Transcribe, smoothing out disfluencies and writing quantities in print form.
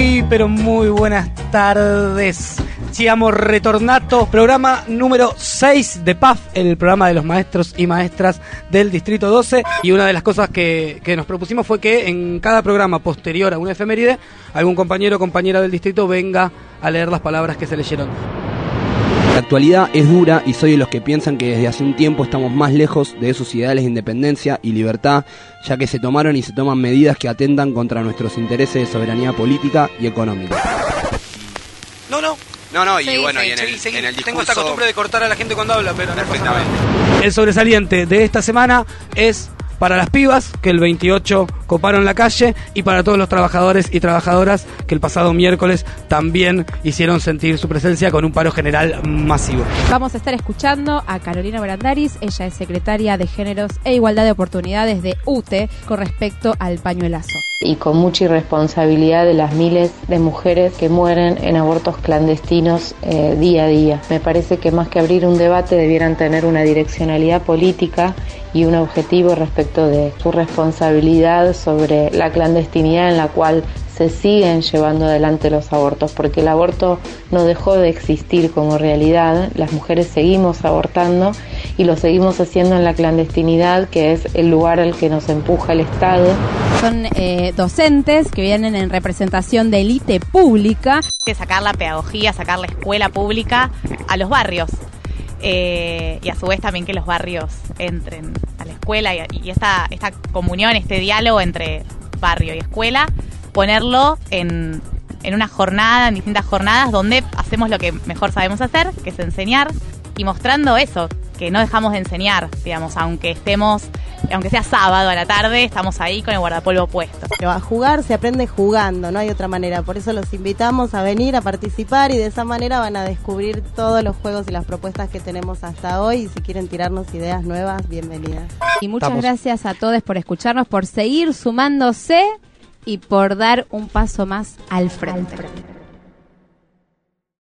Muy, pero muy buenas tardes. Siamo retornato, programa número 6 de PAF, el programa de los maestros y maestras del Distrito 12. Y una de las cosas que nos propusimos fue que en cada programa posterior a una efeméride, algún compañero o compañera del distrito venga a leer las palabras que se leyeron. La actualidad es dura y soy de los que piensan que desde hace un tiempo estamos más lejos de esos ideales de independencia y libertad, ya que se tomaron y se toman medidas que atentan contra nuestros intereses de soberanía política y económica. No, y seguí, bueno, seguí, y en el discurso... Tengo esta costumbre de cortar a la gente cuando habla, pero... Perfectamente. No, el sobresaliente de esta semana es para las pibas, que el 28 coparon la calle, y para todos los trabajadores y trabajadoras, que el pasado miércoles también hicieron sentir su presencia con un paro general masivo. Vamos a estar escuchando a Carolina Brandaris, ella es secretaria de Géneros e Igualdad de Oportunidades de UTE, con respecto al pañuelazo. Y con mucha irresponsabilidad de las miles de mujeres que mueren en abortos clandestinos día a día. Me parece que más que abrir un debate debieran tener una direccionalidad política y un objetivo respecto de su responsabilidad sobre la clandestinidad en la cual se siguen llevando adelante los abortos, porque el aborto no dejó de existir como realidad. Las mujeres seguimos abortando y lo seguimos haciendo en la clandestinidad, que es el lugar al que nos empuja el Estado. Son docentes que vienen en representación de élite pública. Hay que sacar la pedagogía, sacar la escuela pública a los barrios. Y a su vez también que los barrios entren a la escuela y esta comunión, este diálogo entre barrio y escuela, ponerlo en una jornada, en distintas jornadas donde hacemos lo que mejor sabemos hacer, que es enseñar, y mostrando eso, que no dejamos de enseñar, digamos, aunque sea sábado a la tarde, estamos ahí con el guardapolvo puesto. Pero a jugar se aprende jugando, no hay otra manera. Por eso los invitamos a venir a participar y de esa manera van a descubrir todos los juegos y las propuestas que tenemos hasta hoy. Y si quieren tirarnos ideas nuevas, bienvenidas. Y muchas gracias a todos por escucharnos, por seguir sumándose y por dar un paso más al frente.